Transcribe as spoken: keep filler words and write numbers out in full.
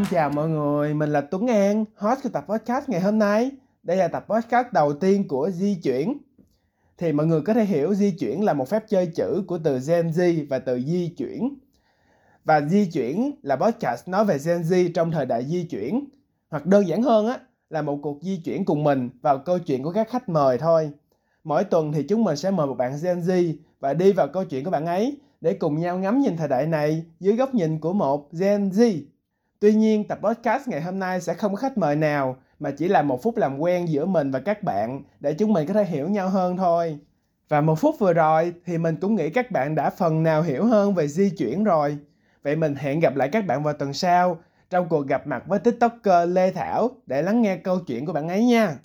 Xin chào mọi người, mình là Tuấn An, host của tập podcast ngày hôm nay. Đây là tập podcast đầu tiên của Dichuyển. Thì mọi người có thể hiểu Dichuyển là một phép chơi chữ của từ Gen Z và từ di chuyển. Và Dichuyển là podcast nói về Gen Z trong thời đại di chuyển. Hoặc đơn giản hơn á, là một cuộc di chuyển cùng mình vào câu chuyện của các khách mời thôi. Mỗi tuần thì chúng mình sẽ mời một bạn Gen Z và đi vào câu chuyện của bạn ấy để cùng nhau ngắm nhìn thời đại này dưới góc nhìn của một Gen Z. Tuy nhiên, tập podcast ngày hôm nay sẽ không có khách mời nào, mà chỉ là một phút làm quen giữa mình và các bạn để chúng mình có thể hiểu nhau hơn thôi. Và một phút vừa rồi thì mình cũng nghĩ các bạn đã phần nào hiểu hơn về di chuyển rồi. Vậy mình hẹn gặp lại các bạn vào tuần sau trong cuộc gặp mặt với TikToker Lê Thảo để lắng nghe câu chuyện của bạn ấy nha.